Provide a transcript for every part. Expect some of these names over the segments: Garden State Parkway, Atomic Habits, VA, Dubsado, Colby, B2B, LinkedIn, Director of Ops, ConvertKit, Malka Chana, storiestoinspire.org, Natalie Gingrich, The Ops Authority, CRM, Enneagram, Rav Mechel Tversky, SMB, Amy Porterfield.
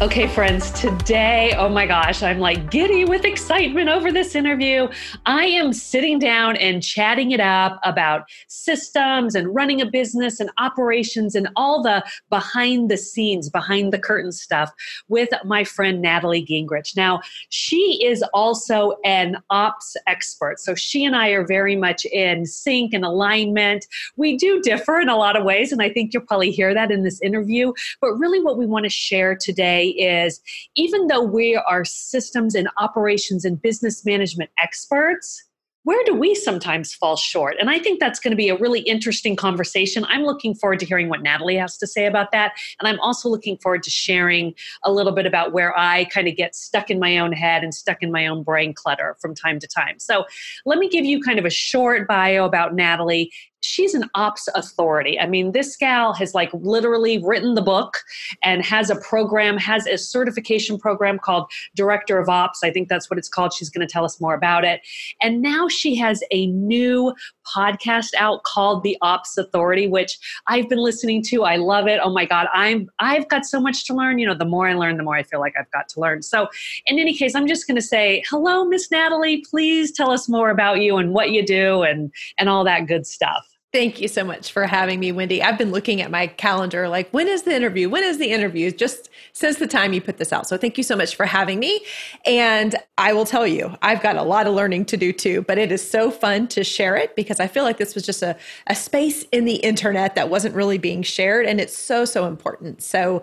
Okay, friends, today, oh my gosh, I'm like giddy with excitement over this interview. I am sitting down and chatting it up about systems and running a business and operations and all the behind the scenes, behind the curtain stuff with my friend, Natalie Gingrich. Now, she is also an ops expert. So she and I are very much in sync and alignment. We do differ in a lot of ways, and I think you'll probably hear that in this interview. But really what we want to share today is even though we are systems and operations and business management experts, where do we sometimes fall short? And I think that's going to be a really interesting conversation. I'm looking forward to hearing what Natalie has to say about that. And I'm also looking forward to sharing a little bit about where I kind of get stuck in my own head and stuck in my own brain clutter from time to time. So let me give you kind of a short bio about Natalie. She's an ops authority. I mean, this gal has like literally written the book and has a program, has a certification program called Director of Ops. I think that's what it's called. She's going to tell us more about it. And now she has a new podcast out called The Ops Authority, which I've been listening to. I love it. Oh my God, I've got so much to learn. You know, the more I learn, the more I feel like I've got to learn. So in any case, I'm just going to say, hello, Miss Natalie, please tell us more about you and what you do and all that good stuff. Thank you so much for having me, Wendy. I've been looking at my calendar like, when is the interview? When is the interview? Just since the time you put this out. So thank you so much for having me. And I will tell you, I've got a lot of learning to do too, but it is so fun to share it because I feel like this was just a space in the internet that wasn't really being shared. And it's so, so important. So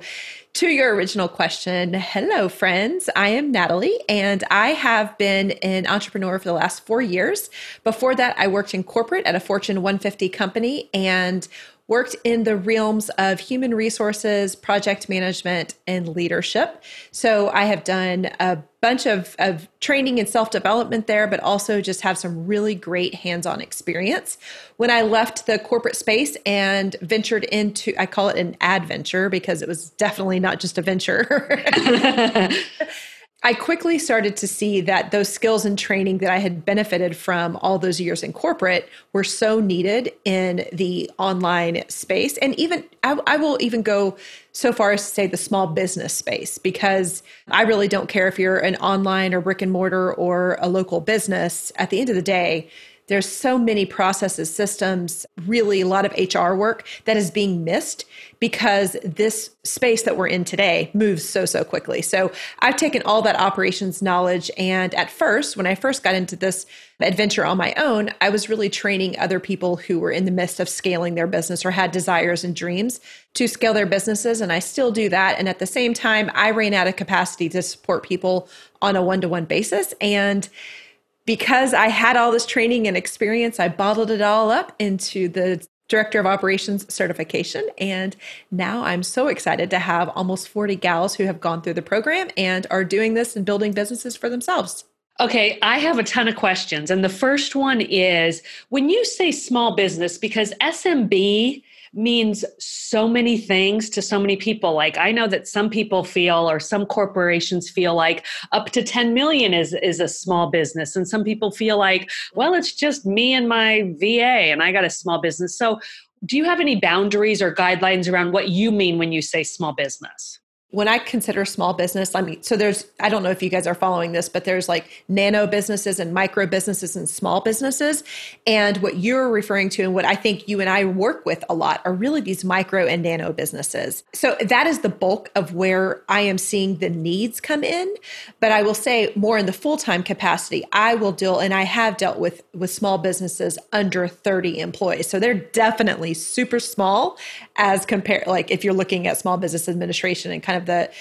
to your original question, hello, friends. I am Natalie, and I have been an entrepreneur for the last 4 years. Before that, I worked in corporate at a Fortune 150 company and worked in the realms of human resources, project management, and leadership. So I have done a bunch of training and self-development there, but also just have some really great hands-on experience. When I left the corporate space and ventured into, I call it an adventure because it was definitely not just a venture. I quickly started to see that those skills and training that I had benefited from all those years in corporate were so needed in the online space. And even, I will even go so far as to say the small business space, because I really don't care if you're an online or brick and mortar or a local business. At the end of the day, there's so many processes, systems, really a lot of HR work that is being missed because this space that we're in today moves so, so quickly. So I've taken all that operations knowledge. And at first, when I first got into this adventure on my own, I was really training other people who were in the midst of scaling their business or had desires and dreams to scale their businesses. And I still do that. And at the same time, I ran out of capacity to support people on a one-to-one basis. And because I had all this training and experience, I bottled it all up into the Director of Operations certification. And now I'm so excited to have almost 40 gals who have gone through the program and are doing this and building businesses for themselves. Okay, I have a ton of questions. And the first one is, when you say small business, because SMB means so many things to so many people. Like, I know that some people feel, or some corporations feel like up to 10 million is a small business. And some people feel like, well, it's just me and my VA and I got a small business. So do you have any boundaries or guidelines around what you mean when you say small business? When I consider small business, I mean, so there's, I don't know if you guys are following this, but there's like nano businesses and micro businesses and small businesses. And what you're referring to and what I think you and I work with a lot are really these micro and nano businesses. So that is the bulk of where I am seeing the needs come in. But I will say more in the full-time capacity, I will deal, and I have dealt with small businesses under 30 employees. So they're definitely super small as compared, like if you're looking at small business administration and kind of the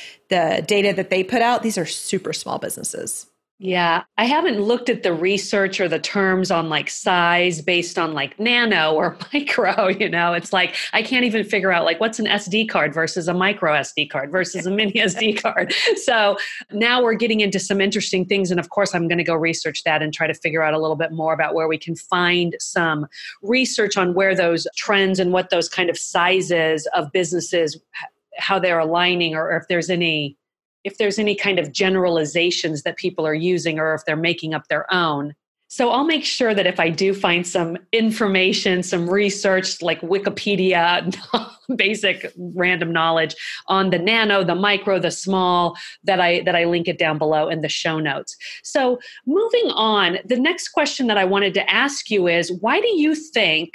data that they put out, these are super small businesses. Yeah. I haven't looked at the research or the terms on like size based on like nano or micro, you know, it's like, I can't even figure out like what's an SD card versus a micro SD card versus a mini SD card. So now we're getting into some interesting things. And of course, I'm going to go research that and try to figure out a little bit more about where we can find some research on where those trends and what those kind of sizes of businesses, how they're aligning, or if there's any kind of generalizations that people are using, or if they're making up their own. So I'll make sure that if I do find some information, some research like Wikipedia, basic random knowledge on the nano, the micro, the small, that I link it down below in the show notes. So moving on, the next question that I wanted to ask you is, why do you think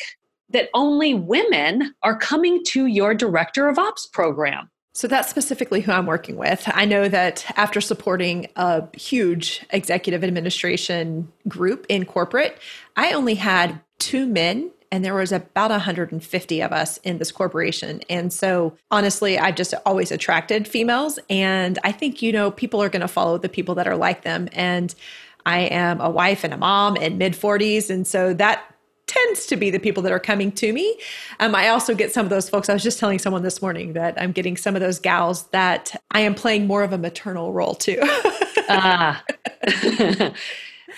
that only women are coming to your Director of Ops program? So that's specifically who I'm working with. I know that after supporting a huge executive administration group in corporate, I only had 2 men, and there was about 150 of us in this corporation. And so honestly, I've just always attracted females. And I think, you know, people are going to follow the people that are like them. And I am a wife and a mom in mid-40s. And so that tends to be the people that are coming to me. I also get some of those folks. I was just telling someone this morning that I'm getting some of those gals that I am playing more of a maternal role too.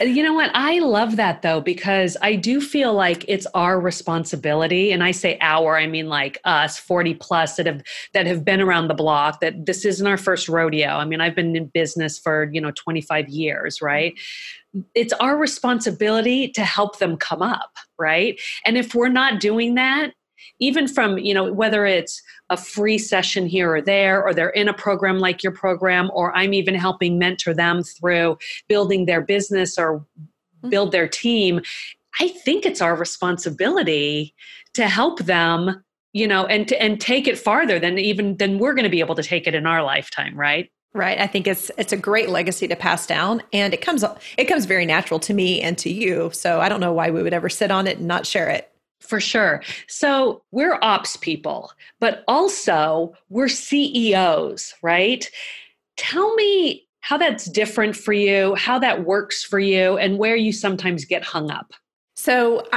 You know what? I love that though, because I do feel like it's our responsibility. And I say our, I mean like us 40 plus that have been around the block, that this isn't our first rodeo. I mean, I've been in business for, 25 years, right? It's our responsibility to help them come up, right? And if we're not doing that, even from, whether it's a free session here or there, or they're in a program like your program, or I'm even helping mentor them through building their business or build their team, I think it's our responsibility to help them, and take it farther than we're going to be able to take it in our lifetime, right? Right. I think it's a great legacy to pass down, and it comes very natural to me and to you. So I don't know why we would ever sit on it and not share it. For sure. So we're ops people, but also we're CEOs, right? Tell me how that's different for you, how that works for you, and where you sometimes get hung up. So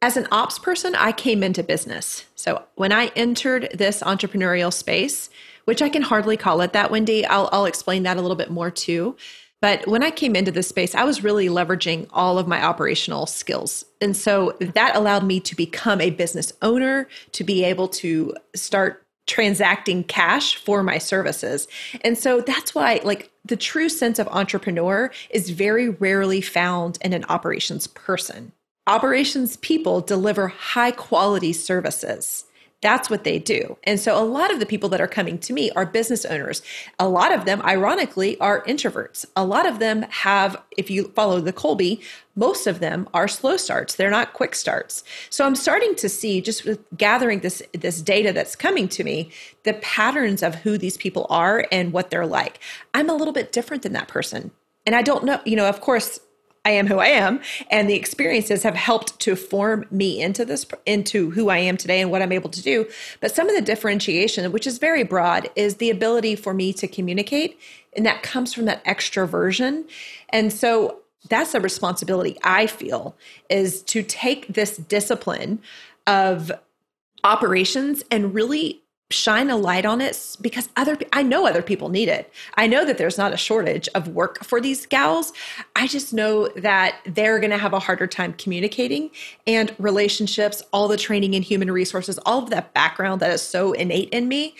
as an ops person, I came into business. So when I entered this entrepreneurial space, which I can hardly call it that, Wendy, I'll explain that a little bit more too. But when I came into this space, I was really leveraging all of my operational skills. And so that allowed me to become a business owner, to be able to start transacting cash for my services. And so that's why, the true sense of entrepreneur is very rarely found in an operations person. Operations people deliver high quality services. That's what they do. And so a lot of the people that are coming to me are business owners. A lot of them, ironically, are introverts. A lot of them have, if you follow the Colby, most of them are slow starts. They're not quick starts. So I'm starting to see, just with gathering this data that's coming to me, the patterns of who these people are and what they're like. I'm a little bit different than that person. And I don't know, of course, I am who I am, and the experiences have helped to form me into who I am today and what I'm able to do. But some of the differentiation, which is very broad, is the ability for me to communicate, and that comes from that extroversion. And so that's a responsibility I feel, is to take this discipline of operations and really shine a light on it, because I know other people need it. I know that there's not a shortage of work for these gals. I just know that they're going to have a harder time communicating, and relationships, all the training in human resources, all of that background that is so innate in me,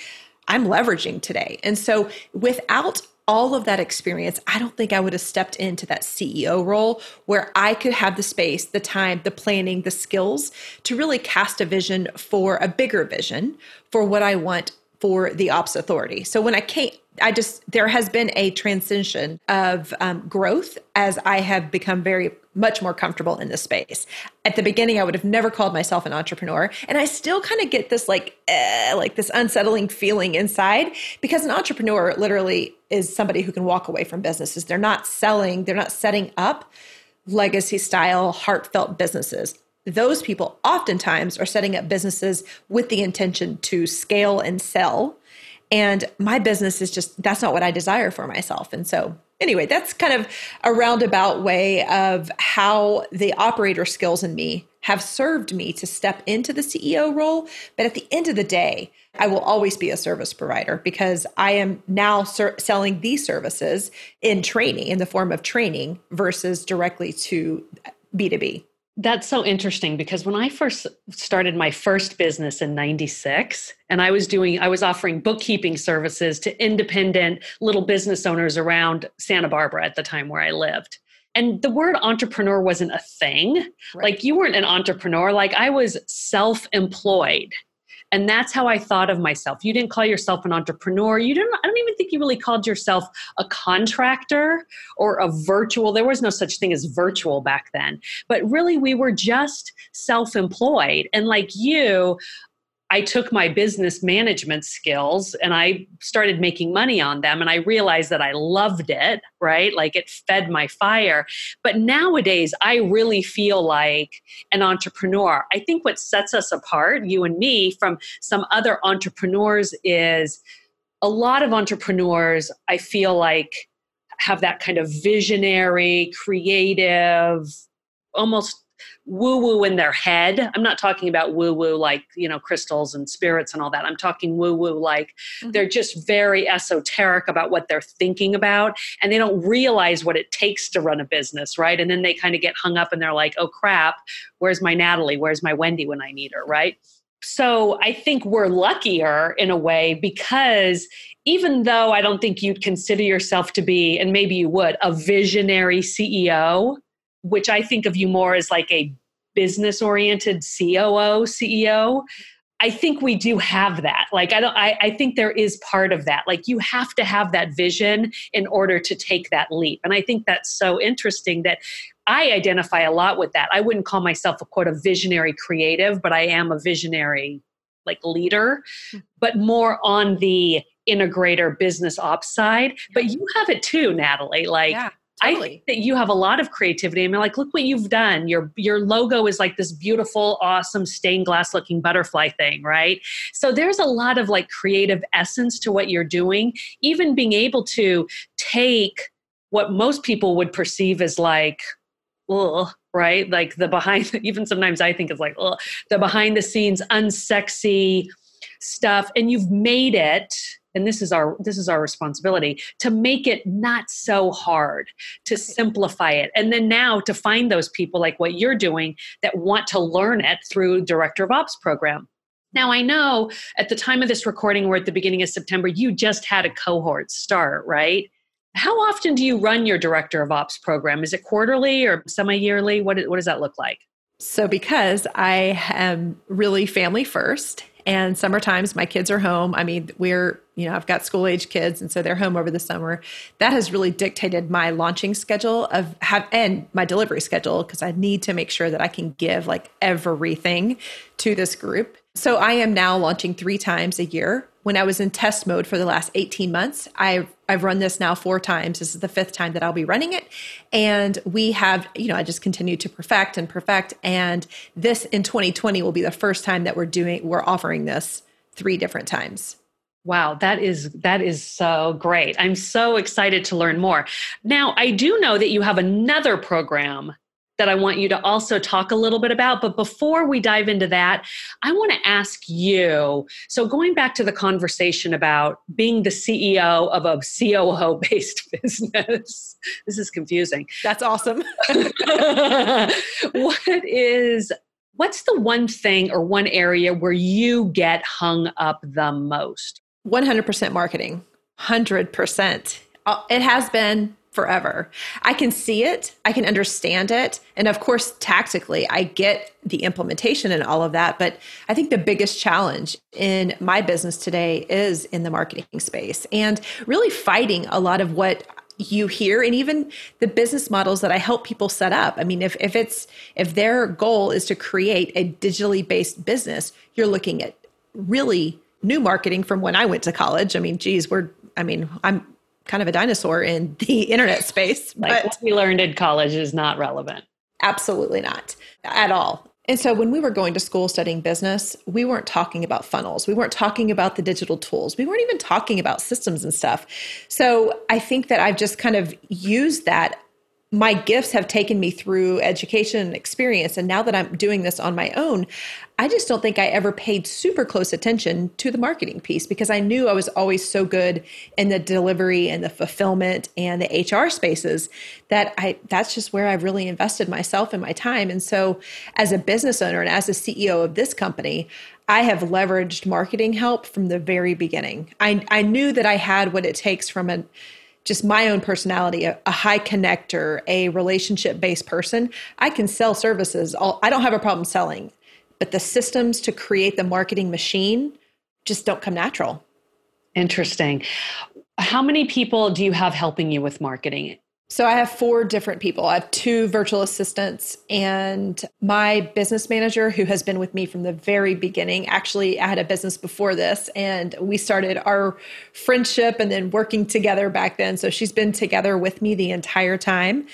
I'm leveraging today. And so without all of that experience, I don't think I would have stepped into that CEO role where I could have the space, the time, the planning, the skills to really cast a vision for a bigger vision for what I want for the Ops Authority. So when I came, there has been a transition of growth as I have become much more comfortable in this space. At the beginning, I would have never called myself an entrepreneur. And I still kind of get this this unsettling feeling inside, because an entrepreneur literally is somebody who can walk away from businesses. They're not selling, they're not setting up legacy style, heartfelt businesses. Those people oftentimes are setting up businesses with the intention to scale and sell. And my business is that's not what I desire for myself. And so anyway, that's kind of a roundabout way of how the operator skills in me have served me to step into the CEO role. But at the end of the day, I will always be a service provider, because I am now selling these services in the form of training versus directly to B2B. That's so interesting, because when I first started my first business in 96, and I was offering bookkeeping services to independent little business owners around Santa Barbara at the time where I lived. And the word entrepreneur wasn't a thing. Right. Like you weren't an entrepreneur. Like I was self-employed. And that's how I thought of myself. You didn't call yourself an entrepreneur. I don't even think you really called yourself a contractor or a virtual. There was no such thing as virtual back then. But really, we were just self-employed. And like you, I took my business management skills and I started making money on them. And I realized that I loved it, right? Like it fed my fire. But nowadays, I really feel like an entrepreneur. I think what sets us apart, you and me, from some other entrepreneurs is a lot of entrepreneurs, I feel like, have that kind of visionary, creative, almost woo-woo in their head. I'm not talking about woo-woo like, crystals and spirits and all that. I'm talking woo-woo like they're just very esoteric about what they're thinking about, and they don't realize what it takes to run a business, right? And then they kind of get hung up and they're like, oh crap, where's my Natalie? Where's my Wendy when I need her, right? So I think we're luckier in a way because even though I don't think you'd consider yourself to be, and maybe you would, a visionary CEO, which I think of you more as like a business-oriented COO, CEO, I think we do have that. Like, I think there is part of that. Like, you have to have that vision in order to take that leap. And I think that's so interesting that I identify a lot with that. I wouldn't call myself a quote, a visionary creative, but I am a visionary like leader, but more on the integrator business ops side. But you have it too, Natalie. Like, yeah. Totally. I think that you have a lot of creativity. I mean, like, look what you've done. Your logo is like this beautiful, awesome stained glass looking butterfly thing, right? So there's a lot of like creative essence to what you're doing, even being able to take what most people would perceive as like, right? Like the behind, even sometimes I think it's like, the behind the scenes, unsexy stuff. And you've made it. And this is our responsibility to make it not so hard, to simplify it. And then now to find those people like what you're doing that want to learn it through Director of Ops program. Now, I know at the time of this recording, we're at the beginning of September, you just had a cohort start, right? How often do you run your Director of Ops program? Is it quarterly or semi-yearly? What does that look like? So because I am really family first, and summer times, my kids are home. I mean, I've got school-age kids, and so they're home over the summer. That has really dictated my launching schedule and my delivery schedule, because I need to make sure that I can give like everything to this group. So I am now launching 3 times a year. When I was in test mode for the last 18 months, I've run this now 4 times. This is the 5th time that I'll be running it. And we have, I just continue to perfect. And this in 2020 will be the first time that we're offering this 3 different times. Wow, that is so great. I'm so excited to learn more. Now, I do know that you have another program that I want you to also talk a little bit about. But before we dive into that, I want to ask you, so going back to the conversation about being the CEO of a COO-based business, this is confusing. That's awesome. What's the one thing or one area where you get hung up the most? 100% marketing, 100%. It has been forever. I can see it. I can understand it. And of course, tactically, I get the implementation and all of that. But I think the biggest challenge in my business today is in the marketing space and really fighting a lot of what you hear and even the business models that I help people set up. I mean, if their goal is to create a digitally based business, you're looking at really new marketing from when I went to college. I mean, geez, I'm kind of a dinosaur in the internet space. But what we learned in college is not relevant. Absolutely not at all. And so when we were going to school studying business, we weren't talking about funnels. We weren't talking about the digital tools. We weren't even talking about systems and stuff. So I think that I've just kind of used that. My gifts have taken me through education and experience. And now that I'm doing this on my own, I just don't think I ever paid super close attention to the marketing piece because I knew I was always so good in the delivery and the fulfillment and the HR spaces that that's just where I've really invested myself and my time. And so as a business owner and as a CEO of this company, I have leveraged marketing help from the very beginning. I knew that I had what it takes from an just my own personality, a high connector, a relationship-based person, I can sell services. I don't have a problem selling, but the systems to create the marketing machine just don't come natural. Interesting. How many people do you have helping you with marketing? So I have 4 different people. I have 2 virtual assistants, and my business manager, who has been with me from the very beginning. Actually, I had a business before this, and we started our friendship and then working together back then. So she's been together with me the entire time.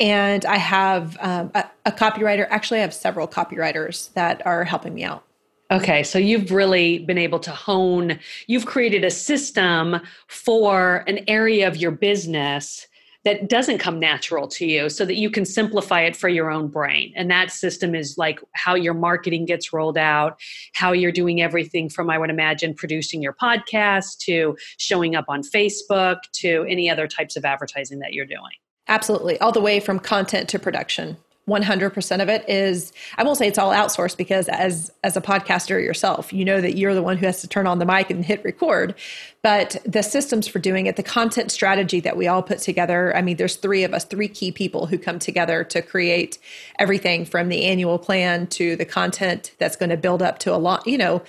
And I have a copywriter. Actually, I have several copywriters that are helping me out. Okay, so you've really been able to hone, you've created a system for an area of your business that doesn't come natural to you so that you can simplify it for your own brain. And that system is like how your marketing gets rolled out, how you're doing everything from, I would imagine, producing your podcast to showing up on Facebook to any other types of advertising that you're doing. Absolutely. All the way from content to production. 100% of it is, I won't say it's all outsourced because as a podcaster yourself, you know that you're the one who has to turn on the mic and hit record, but the systems for doing it, the content strategy that we all put together, I mean, there's 3 of us, 3 key people who come together to create everything from the annual plan to the content that's going to build up to a lot, you know,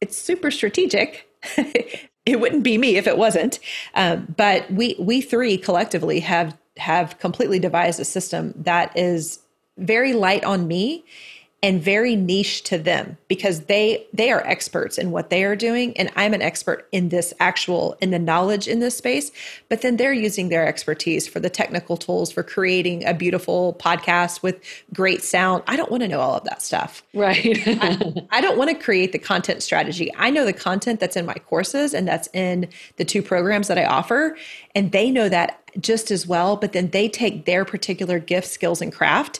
it's super strategic. It wouldn't be me if it wasn't. But we 3 collectively have completely devised a system that is very light on me and very niche to them because they are experts in what they are doing. And I'm an expert in this actual, in the knowledge in this space, but then they're using their expertise for the technical tools for creating a beautiful podcast with great sound. I don't want to know all of that stuff. Right. I don't want to create the content strategy. I know the content that's in my courses and that's in the 2 programs that I offer. And they know that just as well, but then they take their particular gift, skills, and craft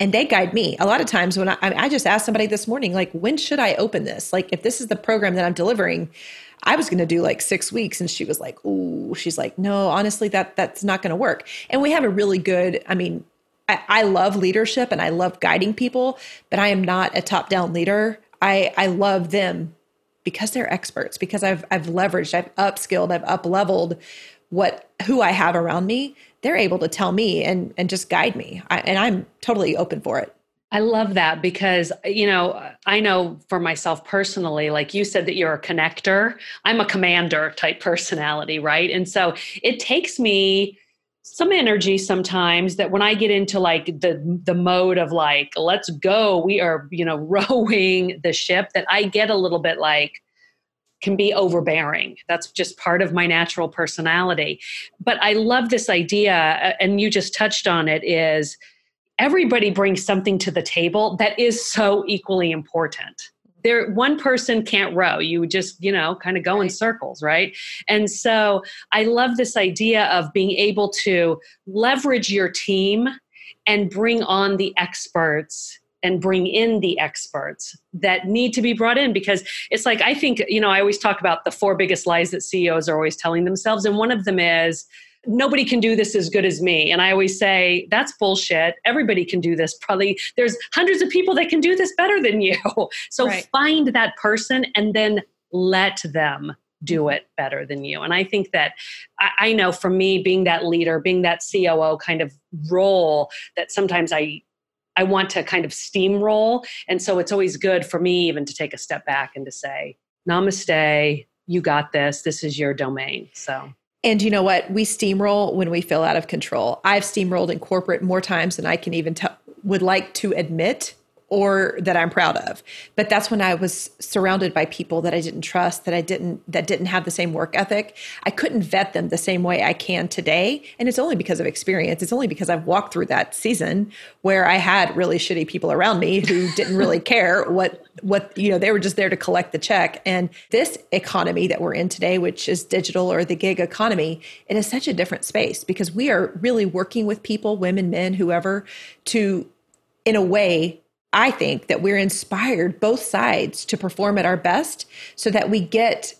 and they guide me. A lot of times when I just asked somebody this morning, like, when should I open this? Like, if this is the program that I'm delivering, I was going to do like 6 weeks. And she was like, ooh, she's like, no, honestly, that's not going to work. And we have a really good, I mean, I love leadership and I love guiding people, but I am not a top-down leader. I love them because they're experts, because I've leveraged, I've upskilled, I've up-leveled who I have around me. They're able to tell me and just guide me. And I'm totally open for it. I love that because, you know, I know for myself personally, like you said that you're a connector, I'm a commander type personality, right? And so it takes me some energy sometimes that when I get into like the mode of like, let's go, we are, you know, rowing the ship, that I get a little bit like, can be overbearing. That's just part of my natural personality. But I love this idea, and you just touched on it, is everybody brings something to the table that is so equally important. There, one person can't row. You just, you know, kind of go in circles, right? And so I love this idea of being able to leverage your team and bring on the experts and bring in the experts that need to be brought in. Because it's like, I think, you know, I always talk about the 4 biggest lies that CEOs are always telling themselves. And one of them is, nobody can do this as good as me. And I always say, that's bullshit. Everybody can do this. Probably there's hundreds of people that can do this better than you. So right. Find that person and then let them do it better than you. And I think that I know for me, being that leader, being that COO kind of role, that sometimes I want to kind of steamroll. And so it's always good for me even to take a step back and to say, namaste, you got this. This is your domain. So. And you know what? We steamroll when we feel out of control. I've steamrolled in corporate more times than I can even would like to admit or that I'm proud of. But that's when I was surrounded by people that I didn't trust, that didn't have the same work ethic. I couldn't vet them the same way I can today. And it's only because of experience. It's only because I've walked through that season where I had really shitty people around me who didn't really care what, you know, they were just there to collect the check. And this economy that we're in today, which is digital or the gig economy, it is such a different space because we are really working with people, women, men, whoever, to, in a way, I think that we're inspired both sides to perform at our best so that we get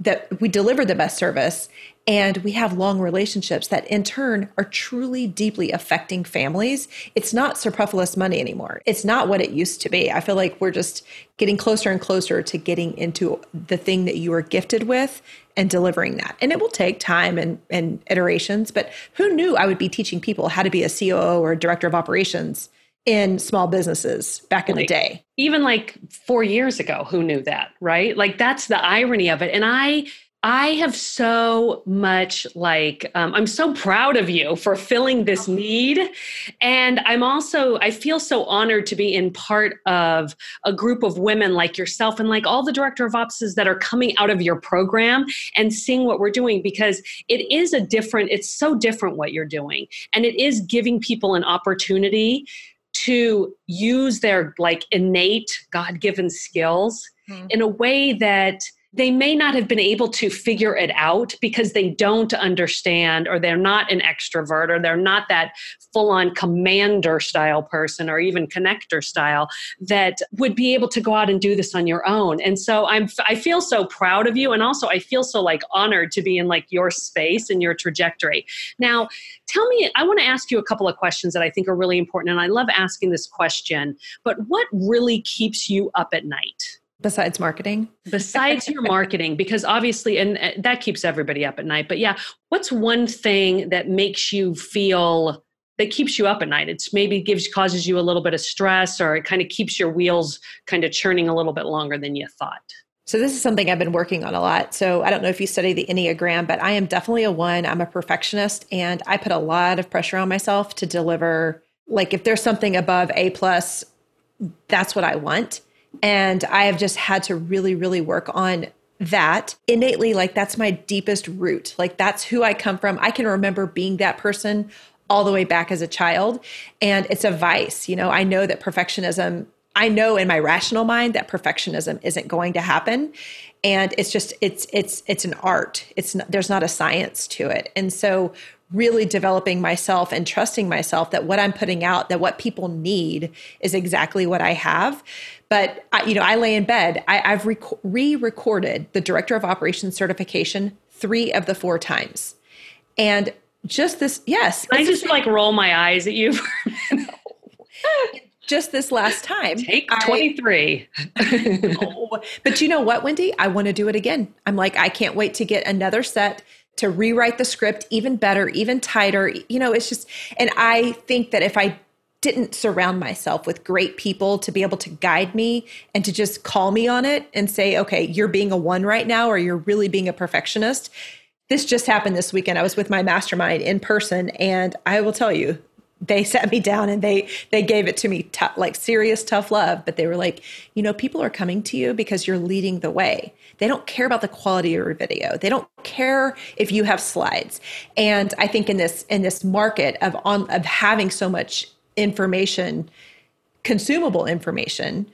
that we deliver the best service and we have long relationships that in turn are truly deeply affecting families. It's not superfluous money anymore. It's not what it used to be. I feel like we're just getting closer and closer to getting into the thing that you are gifted with and delivering that. And it will take time and iterations, but who knew I would be teaching people how to be a COO or a director of operations in small businesses back in the day. Even like 4 years ago, who knew that, right? Like that's the irony of it. And I have so much I'm so proud of you for filling this need. And I feel so honored to be in part of a group of women like yourself and like all the director of opses that are coming out of your program and seeing what we're doing, because it's so different what you're doing. And it is giving people an opportunity to use their innate God-given skills in a way that they may not have been able to figure it out because they don't understand, or they're not an extrovert, or they're not that full-on commander style person, or even connector style that would be able to go out and do this on your own. And so I feel so proud of you. And also I feel so honored to be in your space and your trajectory. Now, tell me, I want to ask you a couple of questions that I think are really important. And I love asking this question, but what really keeps you up at night? Besides marketing? Besides your marketing, because obviously, and that keeps everybody up at night. But yeah, what's one thing that makes you feel, that keeps you up at night? It's maybe causes you a little bit of stress, or it kind of keeps your wheels kind of churning a little bit longer than you thought. So this is something I've been working on a lot. So I don't know if you study the Enneagram, but I am definitely a one. I'm a perfectionist, and I put a lot of pressure on myself to deliver. If there's something above A+, that's what I want. And I have just had to really, really work on that innately. That's my deepest root. That's who I come from. I can remember being that person all the way back as a child. And it's a vice. I know that I know in my rational mind that perfectionism isn't going to happen. And it's just, it's an art. There's not a science to it. And so really developing myself and trusting myself that what I'm putting out, that what people need is exactly what I have. But I lay in bed. I've re-recorded the Director of Operations certification 3 of the 4 times. And just this, yes. I just roll my eyes at you for a minute. Just this last time. Take 23. But you know what, Wendy? I want to do it again. I'm I can't wait to get another set to rewrite the script even better, even tighter. It's just, and I think that if I didn't surround myself with great people to be able to guide me and to just call me on it and say, okay, you're being a one right now, or you're really being a perfectionist. This just happened this weekend. I was with my mastermind in person, and I will tell you, they sat me down and they gave it to me serious, tough love. But they were people are coming to you because you're leading the way. They don't care about the quality of your video. They don't care if you have slides. And I think in this market of having so much information, consumable information,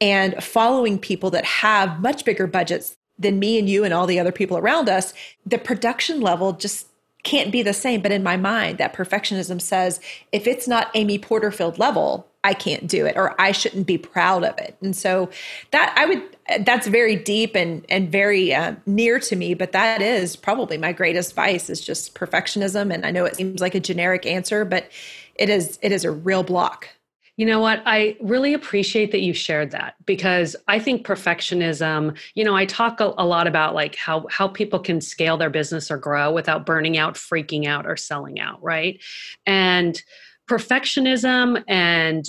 and following people that have much bigger budgets than me and you and all the other people around us, the production level just can't be the same. But in my mind, that perfectionism says, if it's not Amy Porterfield level, I can't do it, or I shouldn't be proud of it. And so that's very deep and very near to me, but that is probably my greatest vice, is just perfectionism. And I know it seems like a generic answer, but it is a real block. You know what? I really appreciate that you shared that, because I think perfectionism, I talk a lot about how people can scale their business or grow without burning out, freaking out, or selling out, right? And perfectionism and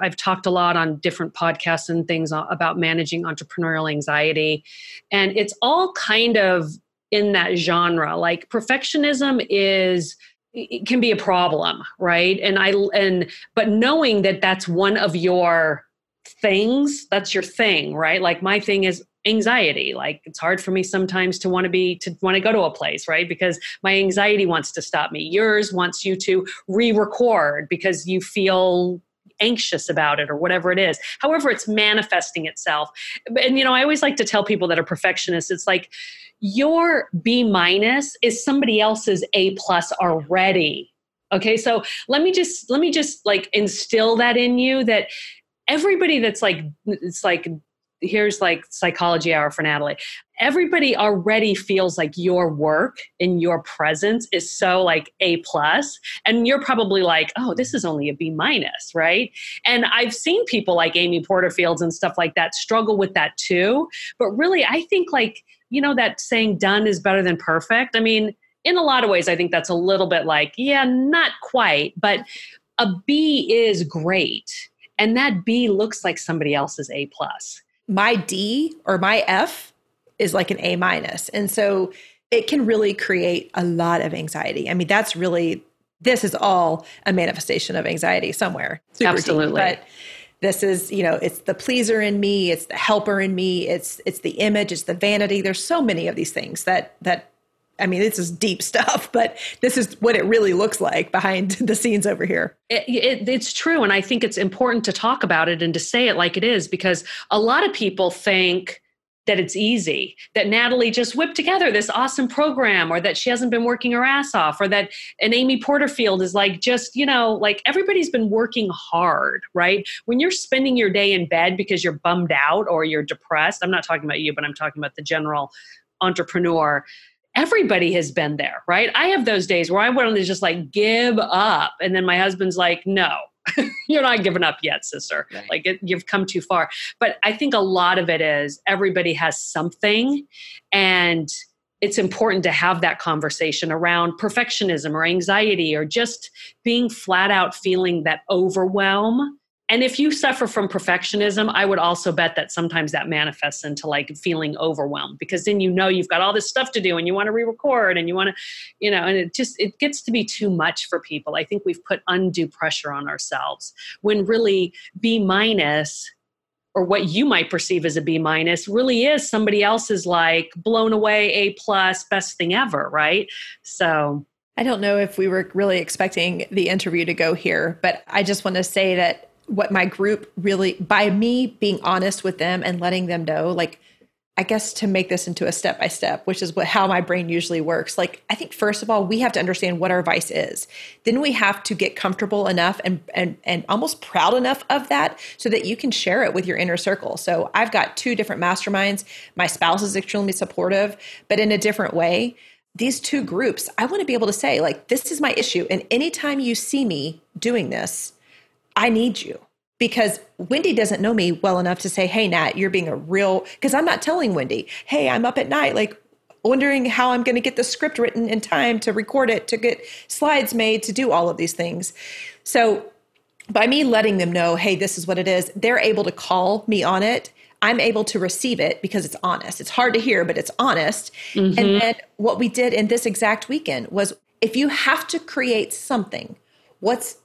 I've talked a lot on different podcasts and things about managing entrepreneurial anxiety, and it's all kind of in that genre. Perfectionism it can be a problem, right? But knowing that that's one of your things, that's your thing, right? My thing is anxiety. It's hard for me sometimes to want to go to a place, right? Because my anxiety wants to stop me. Yours wants you to re-record because you feel anxious about it or whatever it is. However, it's manifesting itself. And, I always like to tell people that are perfectionists, it's your B- is somebody else's A+ already. Okay. So let me just instill that in you, that everybody that's here's like psychology hour for Natalie. Everybody already feels like your work and your presence is so like A+, and you're probably like, oh, this is only a B-, right? And I've seen people like Amy Porterfields and stuff like that struggle with that too. But really, I think like, you know, that saying done is better than perfect. I mean, in a lot of ways, I think that's a little bit like, yeah, not quite, but a B is great. And that B looks like somebody else's A+. My D or my F is like an A-. And so it can really create a lot of anxiety. I mean, that's really, this is all a manifestation of anxiety somewhere. Absolutely. But this is, you know, it's the pleaser in me, it's the helper in me, it's the image, it's the vanity. There's so many of these things that, I mean, this is deep stuff, but this is what it really looks like behind the scenes over here. It's true. And I think it's important to talk about it and to say it like it is, because a lot of people think that it's easy, that Natalie just whipped together this awesome program, or that she hasn't been working her ass off, or that an Amy Porterfield is like, just, you know, like everybody's been working hard, right? When you're spending your day in bed because you're bummed out or you're depressed, I'm not talking about you, but I'm talking about the general entrepreneur. Everybody has been there, right? I have those days where I want to just like give up. And then my husband's like, no, you're not giving up yet, sister. Right. Like you've come too far. But I think a lot of it is everybody has something, and it's important to have that conversation around perfectionism or anxiety or just being flat out feeling that overwhelm. And if you suffer from perfectionism, I would also bet that sometimes that manifests into like feeling overwhelmed, because then, you know, you've got all this stuff to do and you want to re-record and you want to, you know, and it gets to be too much for people. I think we've put undue pressure on ourselves, when really B-, or what you might perceive as a B- really is somebody else's like blown away A+, best thing ever, right? So I don't know if we were really expecting the interview to go here, but I just want to say that what my group really, by me being honest with them and letting them know, like, I guess to make this into a step-by-step, which is how my brain usually works. Like, I think first of all, we have to understand what our vice is. Then we have to get comfortable enough and almost proud enough of that so that you can share it with your inner circle. So I've got 2 different masterminds. My spouse is extremely supportive, but in a different way. These 2 groups, I want to be able to say, like, this is my issue. And anytime you see me doing this, I need you, because Wendy doesn't know me well enough to say, hey, Nat, you're being a real, because I'm not telling Wendy, hey, I'm up at night, like wondering how I'm going to get the script written in time to record it, to get slides made, to do all of these things. So by me letting them know, hey, this is what it is, they're able to call me on it. I'm able to receive it because it's honest. It's hard to hear, but it's honest. Mm-hmm. And then what we did in this exact weekend was, if you have to create something, what's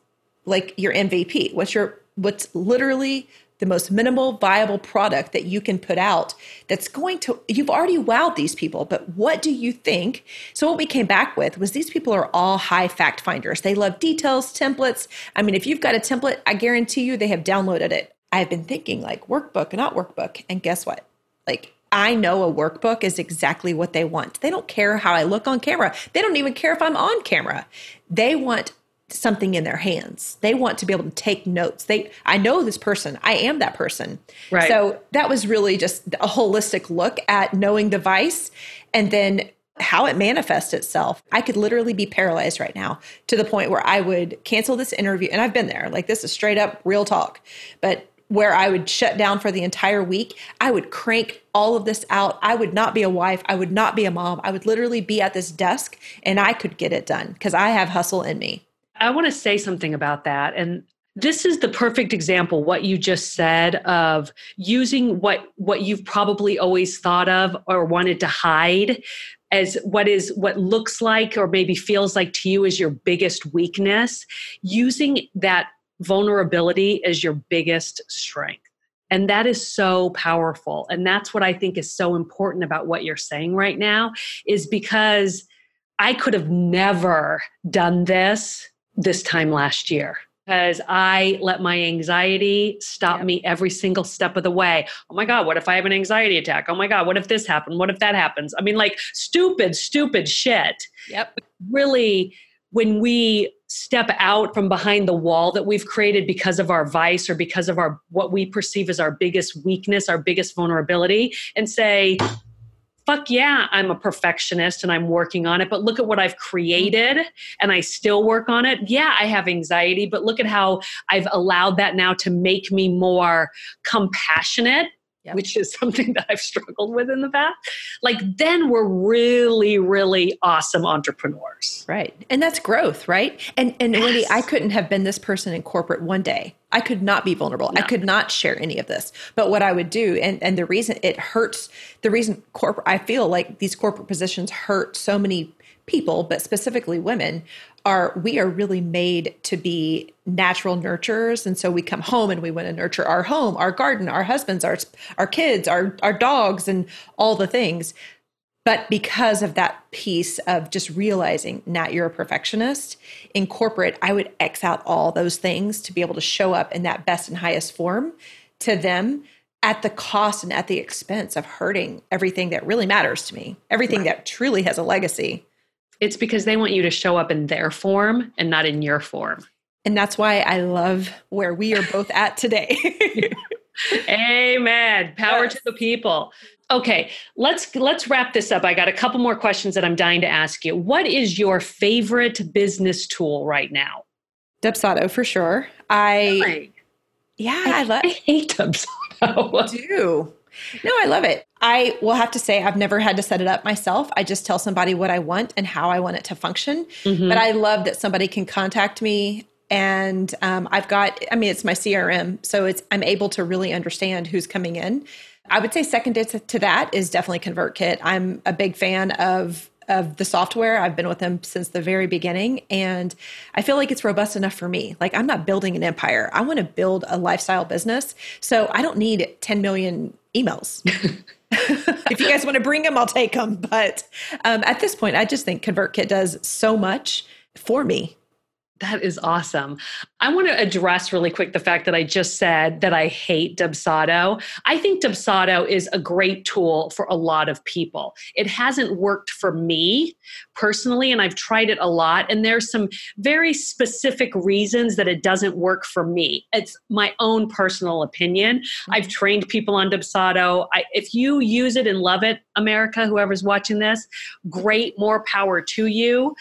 like your MVP, what's literally the most minimal viable product that you can put out that's going to, you've already wowed these people, but what do you think? So what we came back with was, these people are all high fact finders. They love details, templates. I mean, if you've got a template, I guarantee you they have downloaded it. I've been thinking like workbook, not workbook. And guess what? Like, I know a workbook is exactly what they want. They don't care how I look on camera. They don't even care if I'm on camera. They want something in their hands. They want to be able to take notes. I know this person. I am that person. Right. So that was really just a holistic look at knowing the vice and then how it manifests itself. I could literally be paralyzed right now to the point where I would cancel this interview. And I've been there. Like, this is straight up real talk. But where I would shut down for the entire week, I would crank all of this out. I would not be a wife. I would not be a mom. I would literally be at this desk and I could get it done because I have hustle in me. I want to say something about that. And this is the perfect example, what you just said, of using what you've probably always thought of or wanted to hide as what looks like or maybe feels like to you as your biggest weakness, using that vulnerability as your biggest strength. And that is so powerful. And that's what I think is so important about what you're saying right now, is because I could have never done this time last year, because I let my anxiety stop me every single step of the way. Oh my God, what if I have an anxiety attack? Oh my God, what if this happened? What if that happens? I mean, like stupid shit. Yep. Really, when we step out from behind the wall that we've created because of our vice or because of our what we perceive as our biggest weakness, our biggest vulnerability, and say, fuck yeah, I'm a perfectionist and I'm working on it, but look at what I've created and I still work on it. Yeah, I have anxiety, but look at how I've allowed that now to make me more compassionate, yep, which is something that I've struggled with in the past. Like, then we're really, really awesome entrepreneurs. Right. And that's growth, right? And yes. Wendy, I couldn't have been this person in corporate one day. I could not be vulnerable. No. I could not share any of this. But what I would do, and the reason it hurts, the reason corporate, I feel like these corporate positions hurt so many people, but specifically women, we are really made to be natural nurturers. And so we come home and we want to nurture our home, our garden, our husbands, our kids, our dogs, and all the things. But because of that piece of just realizing, Nat, you're a perfectionist, in corporate, I would X out all those things to be able to show up in that best and highest form to them at the cost and at the expense of hurting everything that really matters to me, everything that truly has a legacy. It's because they want you to show up in their form and not in your form. And that's why I love where we are both at today. Amen. Power to the people. Okay, let's wrap this up. I got a couple more questions that I'm dying to ask you. What is your favorite business tool right now? Dubsado, for sure. I hate Dubsado. I do. No, I love it. I will have to say I've never had to set it up myself. I just tell somebody what I want and how I want it to function. Mm-hmm. But I love that somebody can contact me. And it's my CRM. So I'm able to really understand who's coming in. I would say seconded to that is definitely ConvertKit. I'm a big fan of the software. I've been with them since the very beginning. And I feel like it's robust enough for me. Like, I'm not building an empire. I want to build a lifestyle business. So I don't need 10 million emails. If you guys want to bring them, I'll take them. But at this point, I just think ConvertKit does so much for me. That is awesome. I want to address really quick the fact that I just said that I hate Dubsado. I think Dubsado is a great tool for a lot of people. It hasn't worked for me personally, and I've tried it a lot. And there's some very specific reasons that it doesn't work for me. It's my own personal opinion. I've trained people on Dubsado. If you use it and love it, America, whoever's watching this, great, more power to you.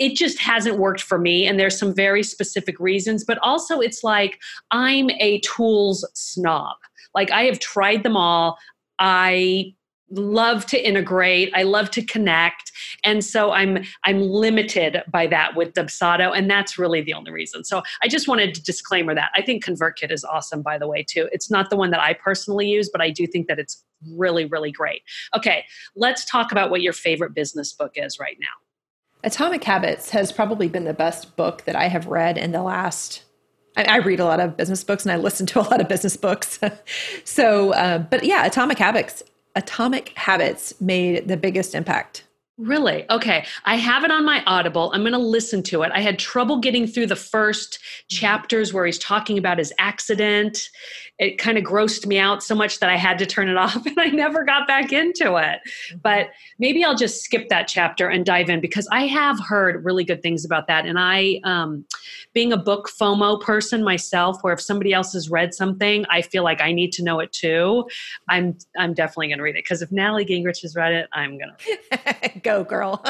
It just hasn't worked for me. And there's some very specific reasons, but also it's like, I'm a tools snob. Like, I have tried them all. I love to integrate. I love to connect. And so I'm limited by that with Dubsado. And that's really the only reason. So I just wanted to disclaimer that. I think ConvertKit is awesome, by the way, too. It's not the one that I personally use, but I do think that it's really, really great. Okay. Let's talk about what your favorite business book is right now. Atomic Habits has probably been the best book that I have read in the last, I read a lot of business books and I listen to a lot of business books. So Atomic Habits made the biggest impact. Really? Okay. I have it on my Audible. I'm going to listen to it. I had trouble getting through the first chapters where he's talking about his accident. It kind of grossed me out so much that I had to turn it off and I never got back into it. But maybe I'll just skip that chapter and dive in because I have heard really good things about that. And I, being a book FOMO person myself, where if somebody else has read something, I feel like I need to know it too. I'm definitely going to read it because if Natalie Gingrich has read it, I'm going to read it. Go, girl.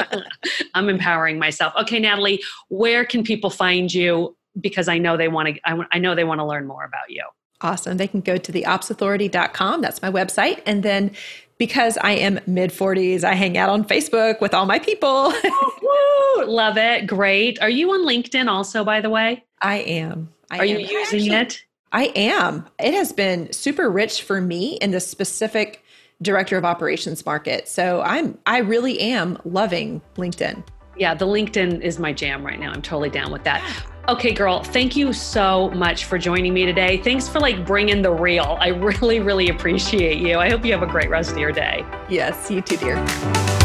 I'm empowering myself. Okay, Natalie, where can people find you? Because I know they want to, I know they want to learn more about you. Awesome. They can go to theopsauthority.com. That's my website. And then because I am mid-40s, I hang out on Facebook with all my people. Woo! Love it. Great. Are you on LinkedIn also, by the way? I am. Are you using it? I am. It has been super rich for me in the specific Director of Operations market. So I really am loving LinkedIn. Yeah, the LinkedIn is my jam right now. I'm totally down with that. Okay, girl, thank you so much for joining me today. Thanks for bringing the real. I really, really appreciate you. I hope you have a great rest of your day. Yes, you too, dear.